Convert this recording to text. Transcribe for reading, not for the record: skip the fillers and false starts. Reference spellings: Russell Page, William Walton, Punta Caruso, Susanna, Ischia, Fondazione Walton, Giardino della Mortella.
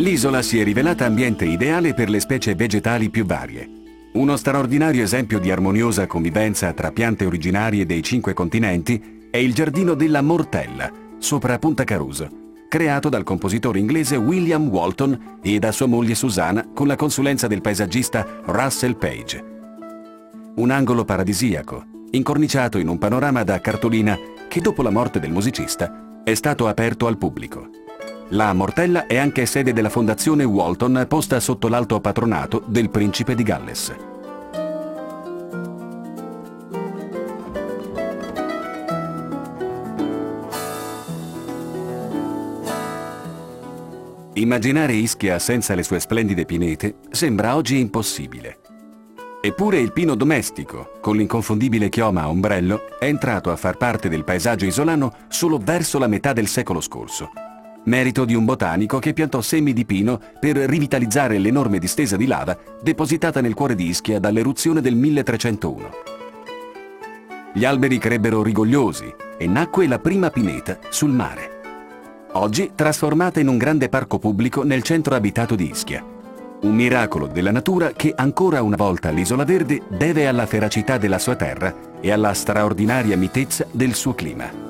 l'isola si è rivelata ambiente ideale per le specie vegetali più varie, uno straordinario esempio di armoniosa convivenza tra piante originarie dei 5 continenti è il Giardino della Mortella, sopra Punta Caruso, creato dal compositore inglese William Walton e da sua moglie Susanna con la consulenza del paesaggista Russell Page. Un angolo paradisiaco, incorniciato in un panorama da cartolina che dopo la morte del musicista è stato aperto al pubblico. La Mortella è anche sede della Fondazione Walton, posta sotto l'alto patronato del Principe di Galles. Immaginare Ischia senza le sue splendide pinete sembra oggi impossibile. Eppure il pino domestico, con l'inconfondibile chioma a ombrello, è entrato a far parte del paesaggio isolano solo verso la metà del secolo scorso, merito di un botanico che piantò semi di pino per rivitalizzare l'enorme distesa di lava depositata nel cuore di Ischia dall'eruzione del 1301. Gli alberi crebbero rigogliosi e nacque la prima pineta sul mare, oggi trasformata in un grande parco pubblico nel centro abitato di Ischia. Un miracolo della natura che ancora una volta l'Isola Verde deve alla feracità della sua terra e alla straordinaria mitezza del suo clima.